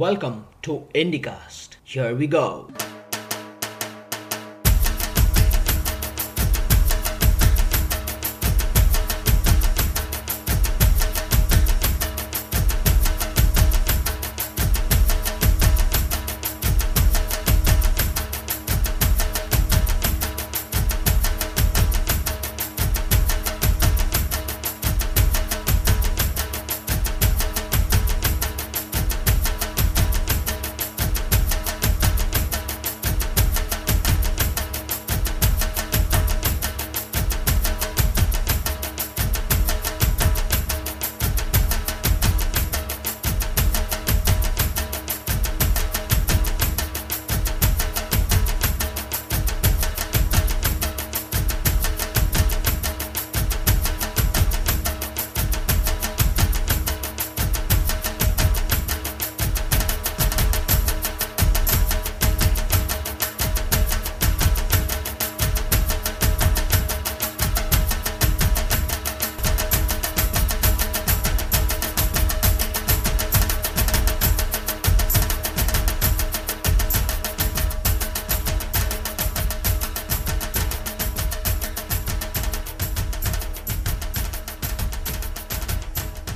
Welcome to IndieCast. Here we go.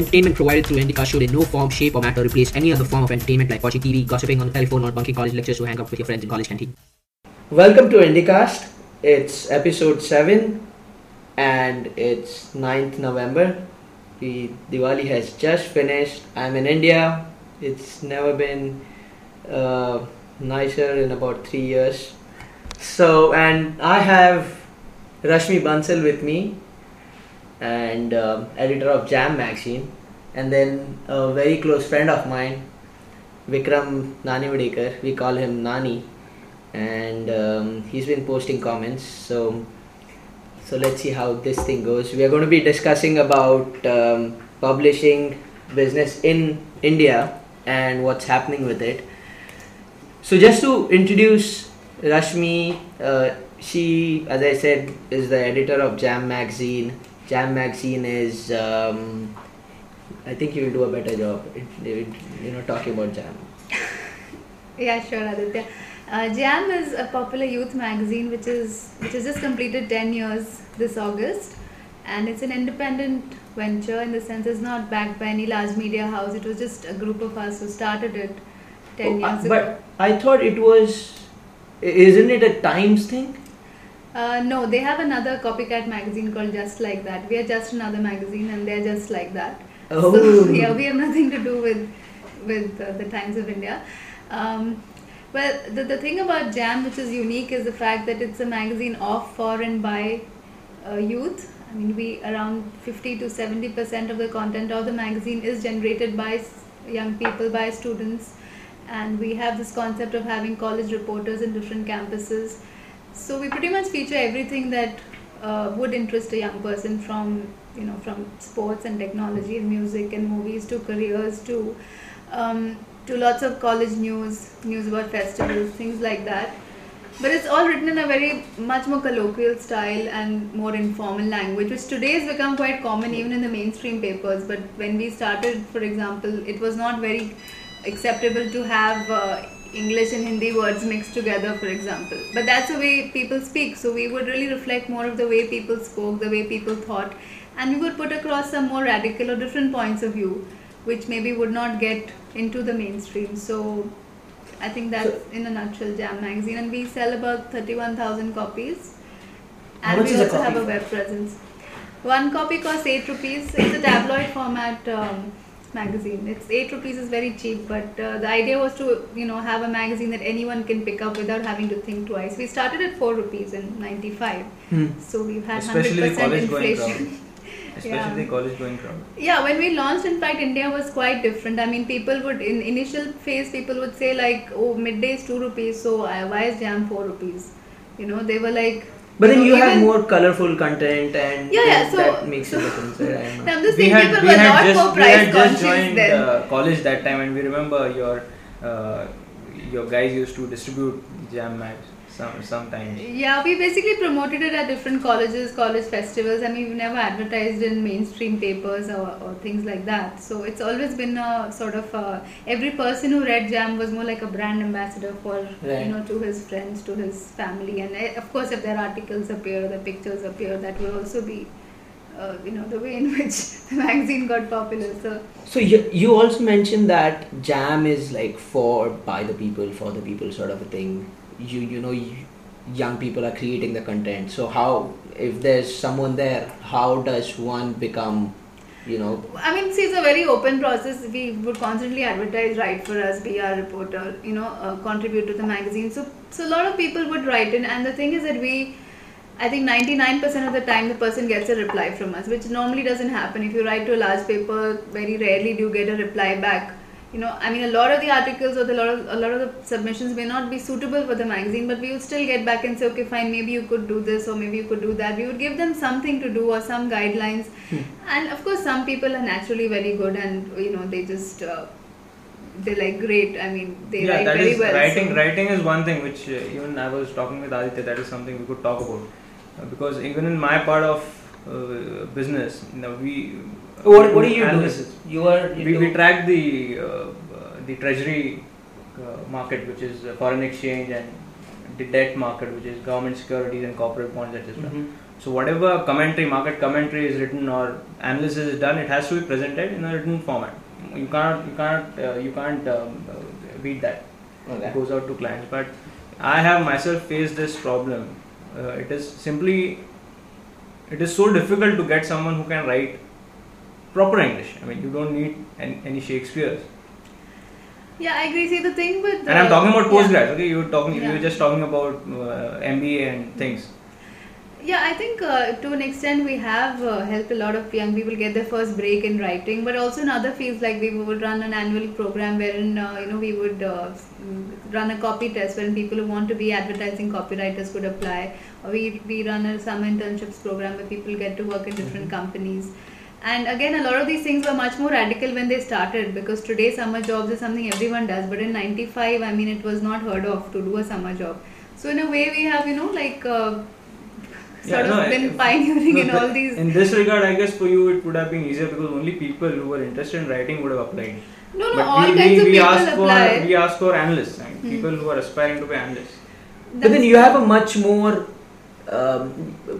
Entertainment provided through IndieCast should in no form, shape or matter replace any other form of entertainment like watching TV, gossiping on the telephone or bunking college lectures to hang out with your friends in college canteen. Welcome to IndieCast. It's episode 7 and it's 9th November. The Diwali has just finished. I'm in India. It's never been nicer in about 3 years. So, and I have Rashmi Bansal with me, and editor of Jam Magazine, and then a very close friend of mine, Vikram Nanivadekar. We call him Nani, and he's been posting comments, so let's see how this thing goes. We are going to be discussing about publishing business in India and what's happening with it. So just to introduce Rashmi, she, as I said, is the editor of Jam Magazine. Jam Magazine is, I think you will do a better job, talking about Jam. Yeah, sure, Aditya. Jam is a popular youth magazine which has just completed 10 years this August, and it's an independent venture in the sense it's not backed by any large media house. It was just a group of us who started it 10 years ago. But I thought it was, isn't it a Times thing? No, they have another copycat magazine called Just Like That. We are just another magazine and they are just like that. Oh. So, yeah, we have nothing to do with the Times of India. Well, the thing about Jam which is unique is the fact that it's a magazine of, for and by youth. I mean, around 50 to 70% of the content of the magazine is generated by young people, by students. And we have this concept of having college reporters in different campuses. So we pretty much feature everything that would interest a young person, from sports and technology and music and movies to careers to lots of college news about festivals, things like that. But it's all written in a very much more colloquial style and more informal language, which today has become quite common even in the mainstream papers. But when we started, for example, it was not very acceptable to have English and Hindi words mixed together, for example. But that's the way people speak, so we would really reflect more of the way people spoke, the way people thought, and we would put across some more radical or different points of view, which maybe would not get into the mainstream. So I think that's in a nutshell Jam Magazine, and we sell about 31,000 copies, and we also have a web presence. One copy costs 8 rupees. It's a tabloid format magazine. It's 8 rupees is very cheap, but the idea was to have a magazine that anyone can pick up without having to think twice. We started at 4 rupees in 95. So we've had especially 100% inflation. Especially the college going crowd. Yeah, when we launched, in fact, India was quite different. I mean, people would, in initial phase, people would say like, oh, midday is 2 rupees, so why is Jam 4 rupees? They were like, but then you have more colorful content, and that makes a difference. I'm just saying people were not more price conscious then. We had just joined college that time, and we remember your guys used to distribute Jam maps. sometimes. Yeah, we basically promoted it at different colleges, college festivals, and we've never advertised in mainstream papers or things like that. So it's always been a sort of every person who read Jam was more like a brand ambassador for, right, you know, to his friends, to his family, and of course if their articles appear or their pictures appear, that will also be you know, the way in which the magazine got popular. So you also mentioned that Jam is like for, by the people, for the people sort of a thing. You know, young people are creating the content. So how, if there's someone there, how does one become, you know? I mean, see, it's a very open process. We would constantly advertise, write for us, be our reporter, you know, contribute to the magazine. So a lot of people would write in, and the thing is that I think 99% of the time the person gets a reply from us, which normally doesn't happen. If you write to a large paper, very rarely do you get a reply back. You know, I mean, a lot of the articles or a lot of the submissions may not be suitable for the magazine, but we would still get back and say, okay, fine, maybe you could do this or maybe you could do that. We would give them something to do or some guidelines. And of course, some people are naturally very good, and you know, they just they're like great. I mean, they write very well. Writing is one thing which even I was talking with Aditya. That is something we could talk about. Because even in my part of business, you know, what do you analysis. Do? We track the treasury market, which is foreign exchange, and the debt market, which is government securities and corporate bonds, etc. Mm-hmm. So whatever market commentary is written or analysis is done, it has to be presented in a written format. You can't beat that. Okay. It goes out to clients. But I have myself faced this problem. It is so difficult to get someone who can write proper English. I mean, you don't need any Shakespeare's. Yeah, I agree. See, the thing with and I'm talking about postgrads. Yeah. Okay, you were just talking about MBA and things. Yeah, I think to an extent we have helped a lot of young people get their first break in writing, but also in other fields, like we would run an annual program wherein you know, we would run a copy test wherein people who want to be advertising copywriters could apply. Or we run a summer internships program where people get to work in different companies. And again, a lot of these things were much more radical when they started, because today summer jobs is something everyone does, but in 95, I mean, it was not heard of to do a summer job. So in a way, we have, you know, like been pioneering in all these. In this regard, I guess for you it would have been easier because only people who were interested in writing would have applied. No, but all kinds of people apply. We ask for analysts, and people who are aspiring to be analysts. But then you have a much more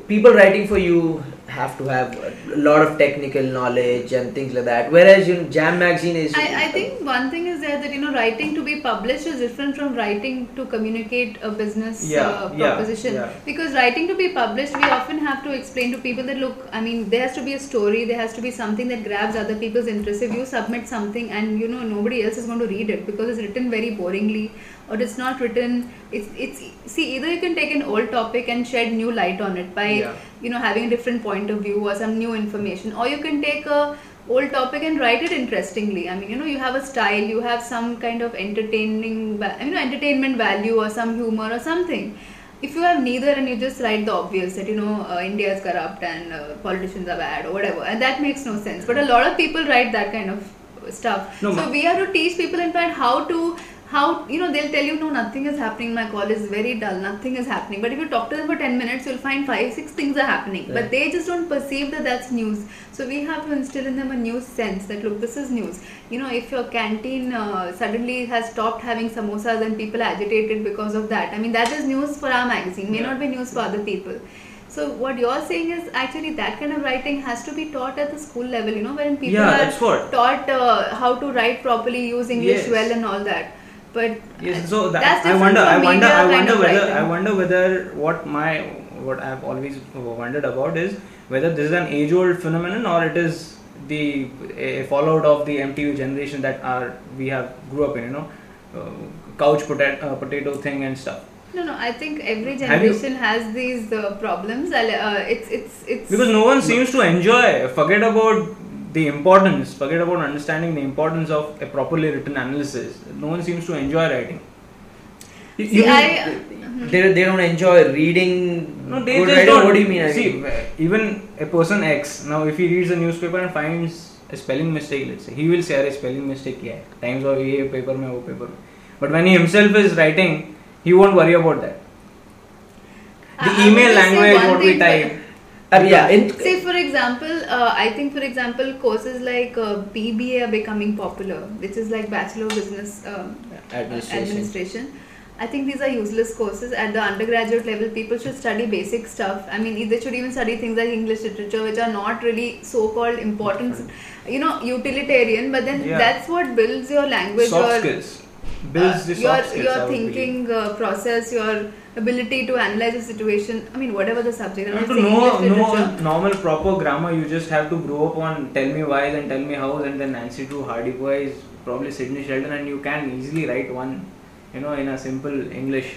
people writing for you have to have a lot of technical knowledge and things like that. Whereas, you know, Jam magazine is. I think one thing is that you know, writing to be published is different from writing to communicate a business proposition. Yeah. Because writing to be published, we often have to explain to people that look, I mean, there has to be a story, there has to be something that grabs other people's interest. If you submit something and you know nobody else is going to read it because it's written very boringly. Or it's not written. It's see, either you can take an old topic and shed new light on it by you know, having a different point of view or some new information, or you can take a old topic and write it interestingly. I mean, you know, you have a style, you have some kind of entertainment value or some humor or something. If you have neither and you just write the obvious that, you know, India is corrupt and politicians are bad or whatever, and that makes no sense. But a lot of people write that kind of stuff. So we have to teach people, in fact, how you know, they'll tell you, no, nothing is happening, my call is very dull, nothing is happening. But if you talk to them for 10 minutes, you'll find 5-6 things are happening. Right. But they just don't perceive that that's news. So we have to instill in them a news sense that, look, this is news. You know, if your canteen suddenly has stopped having samosas and people are agitated because of that, I mean, that is news for our magazine, may not be news for other people. So what you're saying is actually that kind of writing has to be taught at the school level, you know, wherein people are taught how to write properly, use English well and all that. But yes, so that's I wonder whether what I've always wondered about is whether this is an age-old phenomenon or it is a fallout of the MTV generation that we grew up in, you know, couch potato thing and stuff. No, I think every generation has these problems. It's because no one seems to enjoy. Forget about the importance, forget about understanding the importance of a properly written analysis. No one seems to enjoy writing. They don't enjoy reading. No, they just don't. What do you mean? Even a person X, now if he reads a newspaper and finds a spelling mistake, let's say, he will say, a spelling mistake kya hai. Times of India paper mein, wo paper mein. But when he himself is writing, he won't worry about that. The email language what we type. Say for example, I think for example courses like BBA are becoming popular, which is like Bachelor of Business Administration. I think these are useless courses. At the undergraduate level, people should study basic stuff. I mean, they should even study things like English literature, which are not really so-called important, you know, utilitarian, but then that's what builds your language. Soft skills. Builds your thinking process, your ability to analyze a situation. I mean, whatever the subject. You have to know normal proper grammar. You just have to grow up on Tell Me Why's and Tell Me How's and then Nancy Drew, Hardy Boys, probably Sidney Sheldon, and you can easily write one, you know, in a simple English.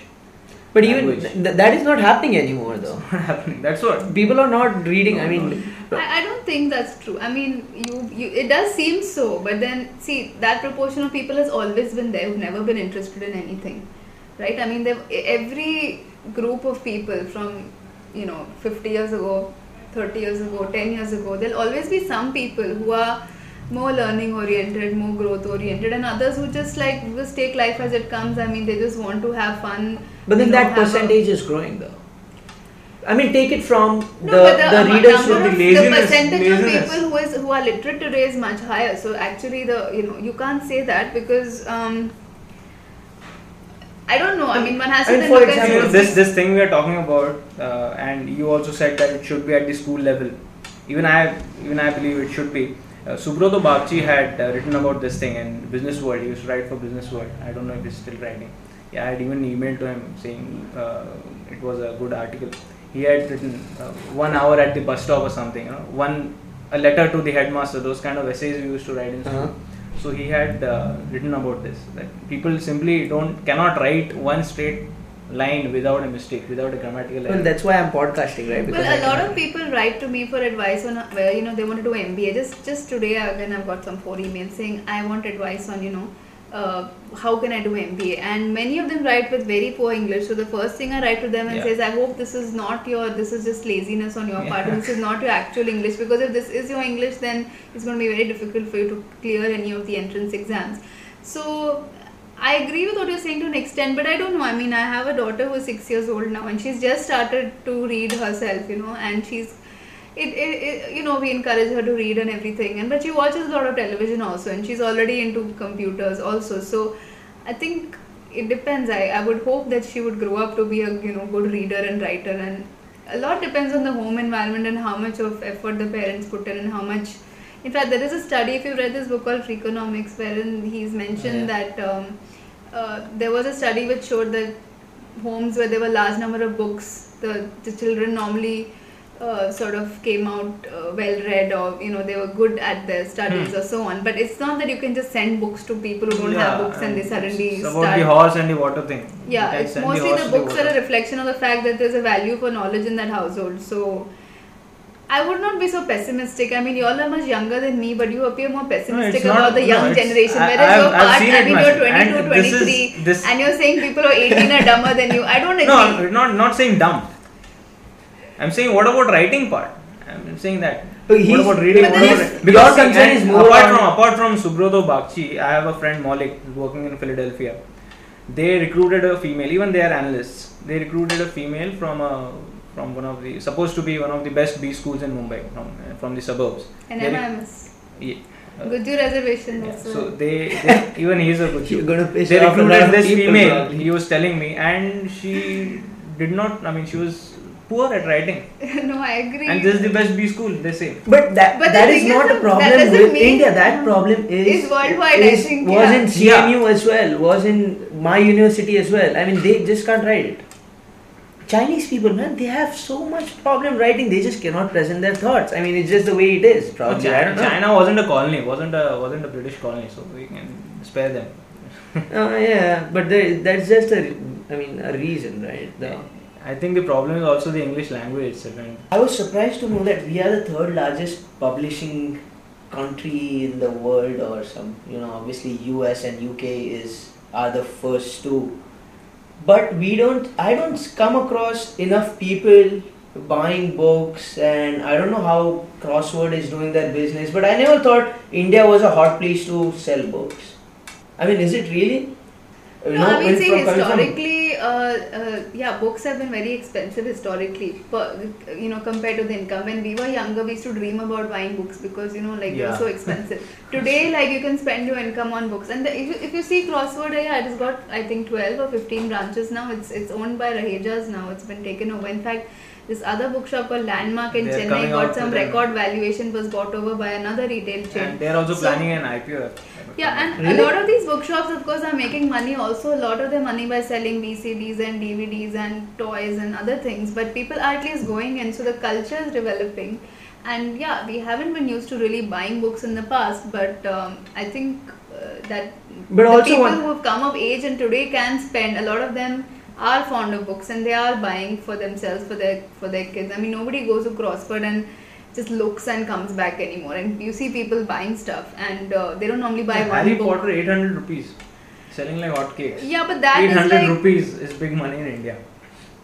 But language. Even that is not happening anymore, though. It's not happening. That's what people are not reading. No, I mean, I don't think that's true. I mean, it does seem so, but then see, that proportion of people has always been there who've never been interested in anything, right? I mean, every group of people from 50 years ago, 30 years ago, 10 years ago, there'll always be some people who are more learning oriented, more growth oriented, and others who just take life as it comes. I mean, they just want to have fun. But then that percentage is growing, though. I mean, take it from the readers should be laziness. The percentage of people who are literate today is much higher. So actually, you can't say that because I don't know. I mean, one has to look at this thing we are talking about, and you also said that it should be at the school level. Even I believe it should be. Subroto Bagchi had written about this thing in Business World. He used to write for Business World. I don't know if he's still writing. Yeah, I had even emailed to him saying it was a good article. He had written 1 hour at the bus stop or something. You know, a letter to the headmaster. Those kind of essays we used to write in school. So he had written about this, that people simply cannot write one straight line without a mistake, without a grammatical error. Well, that's why I'm podcasting, right? Because well, a lot of people write to me for advice on where they want to do MBA. Just today again, I've got some 4 emails saying I want advice on how can I do MBA, and many of them write with very poor English. So the first thing I write to them and says, I hope this is just laziness on your part, and this is not your actual English, because if this is your English, then it's going to be very difficult for you to clear any of the entrance exams. So I agree with what you're saying to an extent, but I don't know. I mean, I have a daughter who's 6 years old now, and she's just started to read herself, and she's, we encourage her to read and everything, but she watches a lot of television also, and she's already into computers also. So I think it depends. I would hope that she would grow up to be a, good reader and writer, and a lot depends on the home environment and how much of effort the parents put in and how much. In fact, there is a study, if you've read this book called Freakonomics, wherein he's mentioned that there was a study which showed that homes where there were large number of books, the children normally sort of came out well-read, or, they were good at their studies or so on. But it's not that you can just send books to people who don't have books and they suddenly start. It's about the horse and the water thing. Yeah, it's mostly the books are a reflection of the fact that there's a value for knowledge in that household. So I would not be so pessimistic. I mean, you all are much younger than me, but you appear more pessimistic about the young generation. Whereas your part, I mean, you're 22, and 23, and you're saying people who are 18 are dumber than you. I don't agree. No, I'm not saying dumb. I'm saying, what about writing part? I'm saying that. What about reading? Because concern is more apart from Subroto Bagchi, I have a friend, Maulik, who's working in Philadelphia. They recruited a female. Even they are analysts. They recruited a female from one of the, supposed to be one of the best B schools in Mumbai, from the suburbs. And MIMS. Yeah. Gujju reservation. Yeah. So they even he's a Gujju. They recruited this female, probably. He was telling me, and she did not, I mean, she was poor at writing. No, I agree. And this is the best B school, they say. But that is not a problem with India. That problem is worldwide, I think. Was in CMU as well, was in my university as well. I mean, they just can't write it. Chinese people, man, they have so much problem writing. They just cannot present their thoughts. I mean, it's just the way it is. Probably, I don't know. China wasn't a colony, wasn't a British colony, so we can spare them. But that's just a reason, right? I think the problem is also the English language itself. I was surprised to know that we are the third largest publishing country in the world, or some. Obviously, US and UK are the first two. But I don't come across enough people buying books, and I don't know how Crossword is doing their business, but I never thought India was a hot place to sell books. I mean, is it really? No, I mean, historically, yeah, books have been very expensive historically, compared to the income. When we were younger, we used to dream about buying books because, they were so expensive. Today, you can spend your income on books. And if you see Crossword, it has got, I think, 12 or 15 branches now. It's owned by Rahejas now. It's been taken over. In fact, this other bookshop called Landmark in Chennai got some record valuation, was bought over by another retail chain. And they're also planning an IPO. Yeah, and a lot of these bookshops, of course, are making money also. A lot of their money by selling VCDs and DVDs and toys and other things. But people are at least going in, so the culture is developing. And yeah, we haven't been used to really buying books in the past, but I think that the people who have come of age and today can spend, a lot of them are fond of books and they are buying for themselves, for their kids. I mean, nobody goes to Crossword and just looks and comes back anymore, and you see people buying stuff, and they don't normally buy one Harry book. Potter 800 rupees selling like hotcakes. Yeah, but that 800 is rupees is big money in India.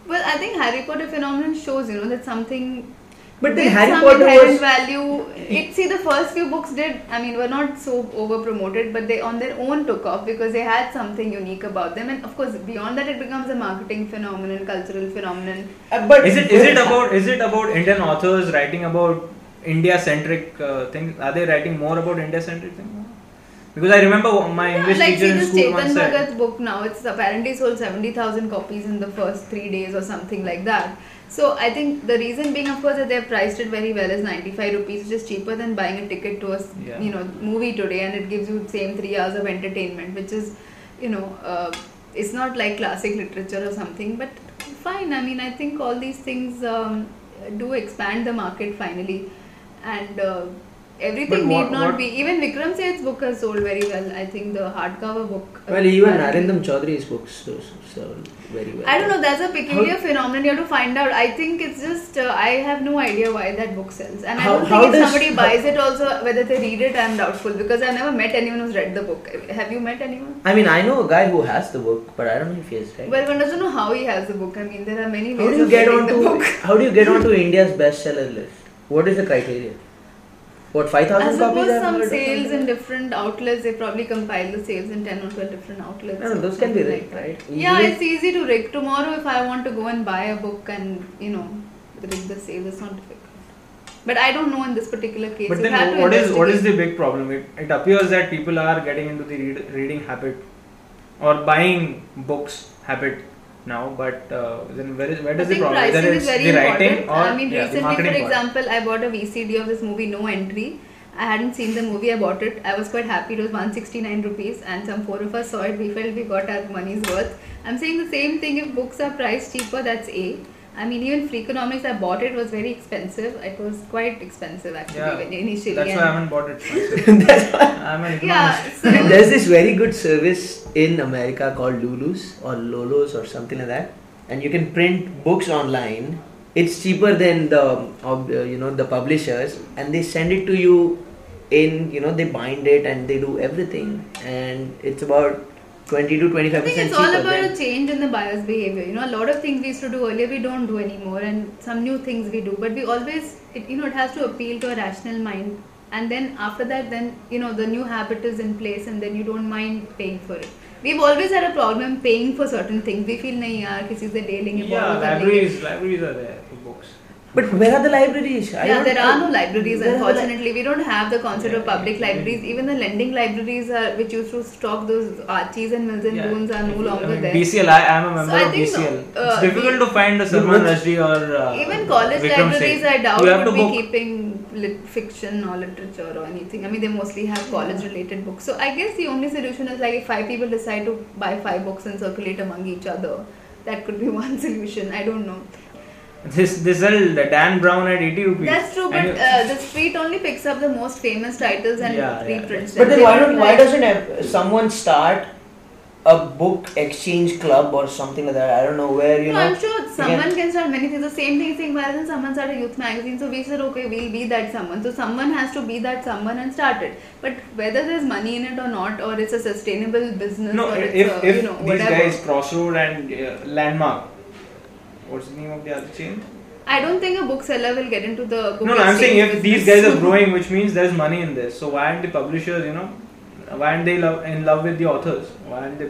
Well, I think Harry Potter phenomenon shows that something, but then Harry Potter was value. The first few books were not so over promoted, but they on their own took off because they had something unique about them, and of course beyond that it becomes a marketing phenomenon, cultural phenomenon. But is it about Indian authors writing about India centric things? Are they writing more about India centric things? Because I remember my English teacher in school once said, Chetan Bhagat's book now, it's apparently sold 70,000 copies in the first 3 days or something like that. So I think the reason being, of course, that they've priced it very well is 95 rupees, which is cheaper than buying a ticket to a movie today, and it gives you the same 3 hours of entertainment, which is, it's not like classic literature or something, but fine. I mean, I think all these things do expand the market finally, and everything need not be. Even Vikram Seth's book has sold very well. I think the hardcover book. Well, even Narendam Chaudhary's books sold very well. I don't know. That's a peculiar phenomenon. You have to find out. I think it's just I have no idea why that book sells, and I don't think if somebody buys it also, whether they read it, I'm doubtful because I've never met anyone who's read the book. Have you met anyone? I mean, I know a guy who has the book, but I don't know if he has read. Well, one doesn't know how he has the book. I mean, there are many ways. How do you get onto India's bestseller list? What is the criteria? What, 5,000 copies? I suppose some sales in different outlets, they probably compile the sales in 10 or 12 different outlets. No, those can be rigged, right? Yeah, it's easy to rig. Tomorrow if I want to go and buy a book and, rig the sales, it's not difficult. But I don't know in this particular case. But then what is the big problem? It appears that people are getting into the reading habit or buying books habit now, but then where does the problem? Whether it's the writing or recently, for example, I bought a VCD of this movie No Entry. I hadn't seen the movie, I bought it. I was quite happy, it was 169 rupees and some four of us saw it. We felt we got our money's worth. I'm saying the same thing, if books are priced cheaper, that's A. I mean, even Freakonomics, I bought it, was very expensive. It was quite expensive actually initially. That's why I haven't bought it. That's why I'm an economist. Yeah, so there's this very good service in America called Lulus or Lolos or something like that, and you can print books online. It's cheaper than the publishers, and they send it to you in they bind it and they do everything, and it's about 20 to 25% cheaper. I think it's all about a change in the buyer's behavior. A lot of things we used to do earlier, we don't do anymore, and some new things we do. But we always, it has to appeal to a rational mind. And then after that, the new habit is in place, and then you don't mind paying for it. We've always had a problem paying for certain things. We feel, nahi yaar, kisi se de lenge. Yeah, libraries are there for books. But where are the libraries? There are no libraries, unfortunately. We don't have the concept of public libraries. Even the lending libraries which used to stock those Archies and Mills and Boons are no longer there. BCL, I am a member of BCL. It's difficult to find a Salman Rushdie or even college Vikram libraries, I doubt, would be keeping fiction or literature or anything. I mean, they mostly have college-related books. So I guess the only solution is if 5 people decide to buy 5 books and circulate among each other, that could be one solution. I don't know. This sold Dan Brown at 80 rupees. That's true, but the street only picks up the most famous titles and reprints. But then why doesn't someone start a book exchange club or something like that? I don't know where I'm sure someone can start many things. The same thing is saying, why doesn't someone start a youth magazine? So we said, okay, we'll be that someone. So someone has to be that someone and start it. But whether there's money in it or not, or it's a sustainable business, or whatever. These guys, Crossroad and Landmark. What's the name of the other chain? I don't think a bookseller will get into the book. No, I'm saying if these guys are growing, which means there's money in this. So why aren't the publishers, Why aren't they in love with the authors? Why aren't they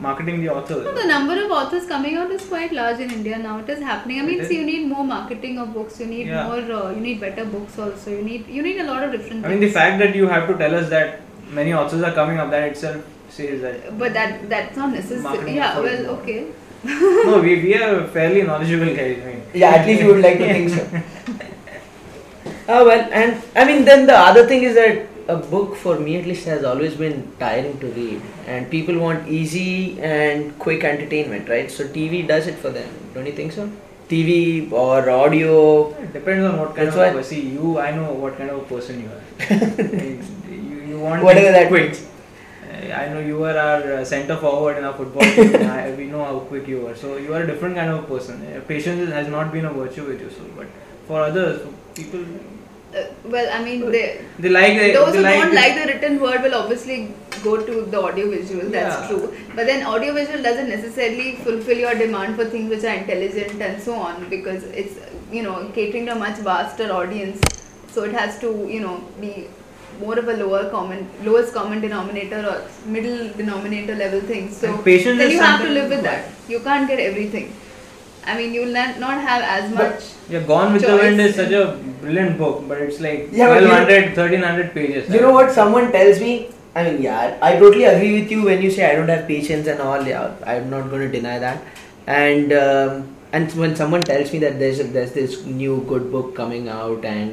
marketing the authors? No, the number of authors coming out is quite large in India now. It is happening. I mean, so you need more marketing of books. You need more. You need better books also. You need a lot of different things. I mean, the fact that you have to tell us that many authors are coming up, that itself says that. But that's not necessary. Yeah. Well, okay. No, we are fairly knowledgeable guys. I mean. Yeah, at least you would like to think so. Well, and I mean, then the other thing is that a book for me at least has always been tiring to read, and people want easy and quick entertainment, right? So TV does it for them, don't you think so? TV or audio. It depends on what kind of person you are. I know what kind of a person you are. you want whatever that quick. I know you are our centre forward in our football team. We know how quick you are. So you are a different kind of a person. Patience has not been a virtue with you. So, but for others, people. Well, I mean, they like those who don't like the written word will obviously go to the audiovisual. That's true. But then audiovisual doesn't necessarily fulfill your demand for things which are intelligent and so on, because it's catering to a much vaster audience. So it has to be more of a lowest common denominator or middle denominator level thing. So then you have to live with that. You can't get everything. I mean, you will not have as much. Yeah, Gone with the Wind is such a brilliant book, but it's like 1200, 1300 pages. You know what? Someone tells me, I mean, yeah, I totally agree with you when you say I don't have patience and all. Yeah, I'm not going to deny that. And when someone tells me that there's this new good book coming out and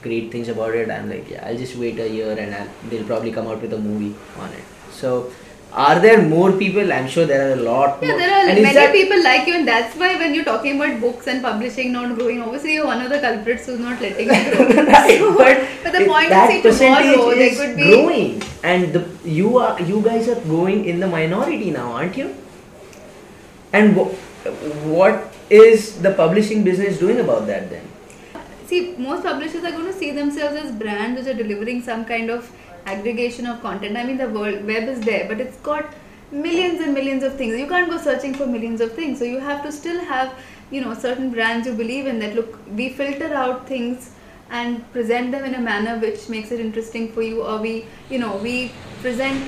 great things about it, I'm like, yeah, I'll just wait a year and they'll probably come out with a movie on it. So. Are there more people? I'm sure there are a lot more. Yeah, there are many people like you, and that's why when you're talking about books and publishing not growing, obviously you're one of the culprits who's not letting it grow. Right, so, but the point is tomorrow they could be growing, and you guys are growing in the minority now, aren't you? And what is the publishing business doing about that then? See, most publishers are going to see themselves as brands which are delivering some kind of aggregation of content. I mean, the web is there, but it's got millions and millions of things. You can't go searching for millions of things, so you have to still have certain brands you believe in that look, we filter out things and present them in a manner which makes it interesting for you, or we present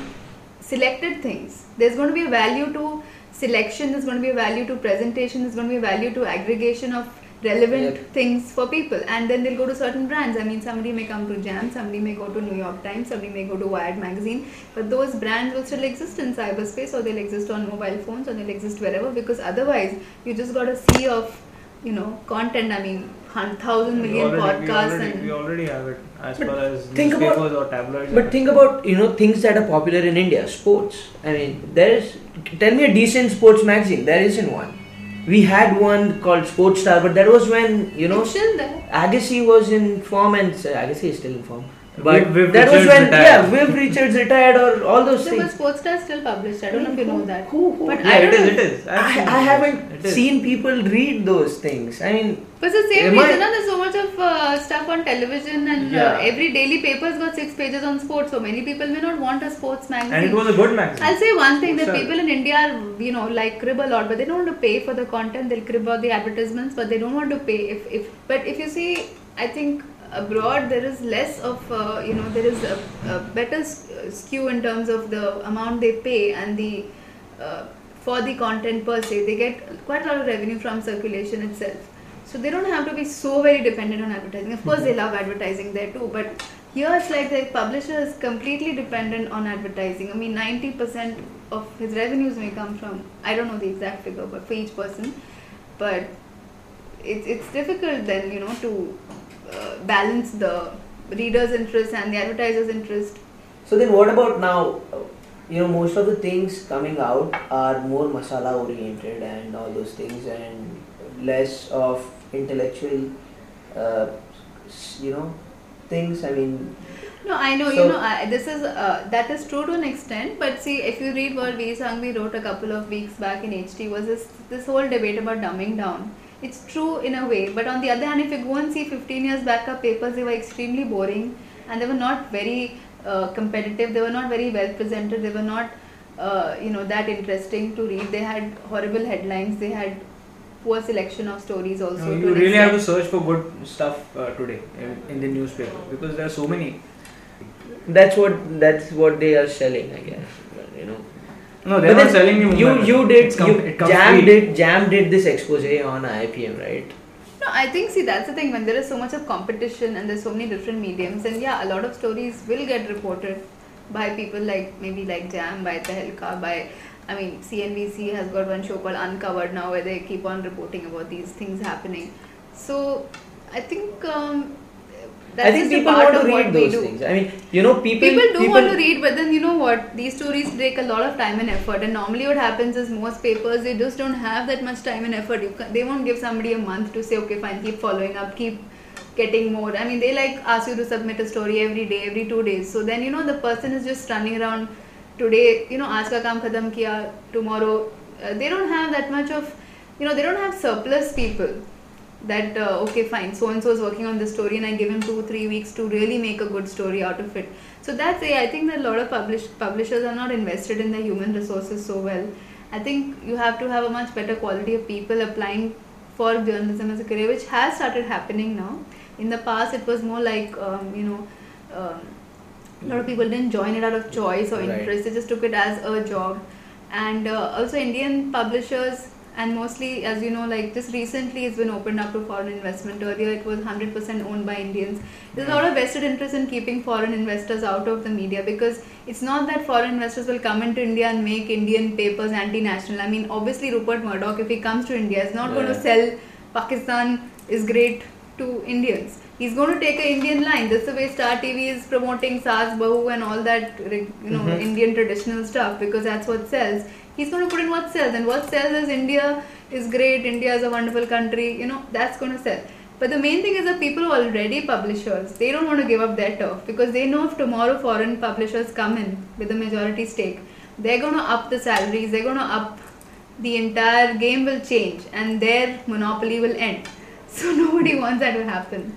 selected things. There's going to be a value to selection, there's going to be a value to presentation, there's going to be a value to aggregation of relevant things for people, and then they'll go to certain brands. I mean, somebody may come to Jam, somebody may go to New York Times, somebody may go to Wired Magazine, but those brands will still exist in cyberspace, or they'll exist on mobile phones, or they'll exist wherever, because otherwise you just got a sea of content. I mean, 1,000 million podcasts. We already have it as far as newspapers or tabloids. But think about things that are popular in India, sports. I mean, tell me a decent sports magazine. There isn't one. We had one called Sports Star, but that was when Agassi was in form, and Agassi is still in form. But Viv that Richards was when retired. Yeah, Viv Richards retired, or all those things. But Sports Star is still published. I don't know if you know that. Who? But yeah, it is. I haven't seen people read those things. I mean, but it's the same reason. There's so much of stuff on television, and every daily paper's got 6 pages on sports. So many people may not want a sports magazine. And it was a good magazine. I'll say one thing that people in India are, crib a lot, but they don't want to pay for the content. They'll crib about the advertisements, but they don't want to pay. But if you see, I think abroad there is less of there is a better skew in terms of the amount they pay and the for the content per se. They get quite a lot of revenue from circulation itself, so they don't have to be so very dependent on advertising. Of course they love advertising there too, but here it's like the publisher is completely dependent on advertising. I mean, 90% of his revenues may come from, I don't know the exact figure, but for each person, but it's difficult then to balance the reader's interest and the advertiser's interest. So then what about now? Most of the things coming out are more masala oriented and all those things, and less of intellectual things. I mean, no, I know, so this is that is true to an extent, but see, if you read what Vir Sanghvi wrote a couple of weeks back in HT, was this whole debate about dumbing down. It's true in a way, but on the other hand, if you go and see 15 years back our papers, they were extremely boring, and they were not very competitive, they were not very well presented, they were not that interesting to read, they had horrible headlines, they had poor selection of stories also. You really have to search for good stuff today in the newspaper, because there are so many. That's what they are selling, I guess. But, you know. No, they're not selling the movement. Jam did this expose on IPM, right? No, I think, see, that's the thing, when there is so much of competition and there's so many different mediums, and yeah, a lot of stories will get reported by people like, maybe like Jam, by Tehelka, by, I mean, CNBC has got one show called Uncovered now, where they keep on reporting about these things happening. So, I think I think people want to read those things. I mean, you know, people want to read, but then you know what? These stories take a lot of time and effort, and normally what happens is most papers, they just don't have that much time and effort. They won't give somebody a month to say, okay, fine, keep following up, keep getting more. I mean, they like ask you to submit a story every day, every 2 days. So then, you know, the person is just running around today, you know, aaj ka kaam khatam kiya, tomorrow. They don't have that much of, you know, they don't have surplus people. That okay, fine, so and so is working on this story and I give him 2-3 weeks to really make a good story out of it. So that's I think that a lot of publishers are not invested in their human resources so well. I think you have to have a much better quality of people applying for journalism as a career, which has started happening now. In the past, it was more like a lot of people didn't join it out of choice or interest, they just took it as a job. And also Indian publishers, and mostly, as you know, like just recently it's been opened up to foreign investment. Earlier it was 100% owned by Indians. There's a lot of vested interest in keeping foreign investors out of the media, because it's not that foreign investors will come into India and make Indian papers anti-national. I mean, obviously Rupert Murdoch, if he comes to India, is not going to sell Pakistan is great to Indians. He's going to take an Indian line. That's the way Star TV is promoting Saas Bahu and all that, you know, Indian traditional stuff, because that's what sells. He's going to put in what sells, and what sells is India is great, India is a wonderful country, you know, that's going to sell. But the main thing is that people who are already publishers, they don't want to give up their turf, because they know if tomorrow foreign publishers come in with a majority stake, they're going to up the salaries, they're going to up, the entire game will change and their monopoly will end. So nobody wants that to happen.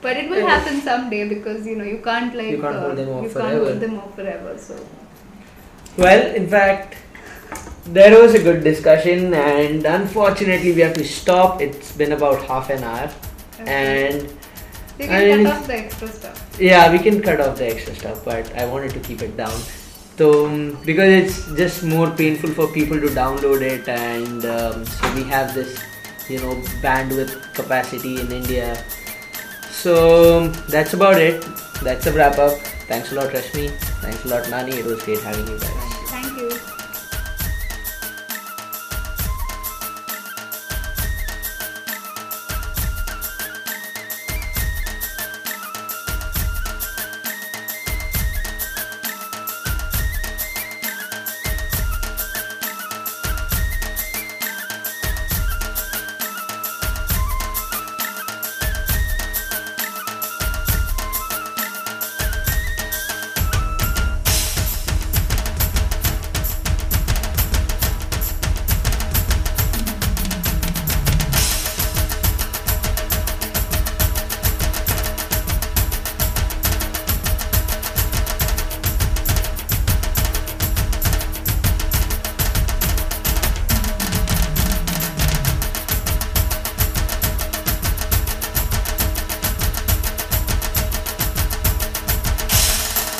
But it will happen someday, because, you know, you can't like, you can't hold them off forever. So. Well, in fact, there was a good discussion, and unfortunately we have to stop. It's been about half an hour, and we can cut off the extra stuff. Yeah, we can cut off the extra stuff, but I wanted to keep it down. So, because it's just more painful for people to download it, and so we have this, you know, bandwidth capacity in India. So that's about it. That's a wrap up. Thanks a lot, Rashmi. Thanks a lot, Nani. It was great having you guys.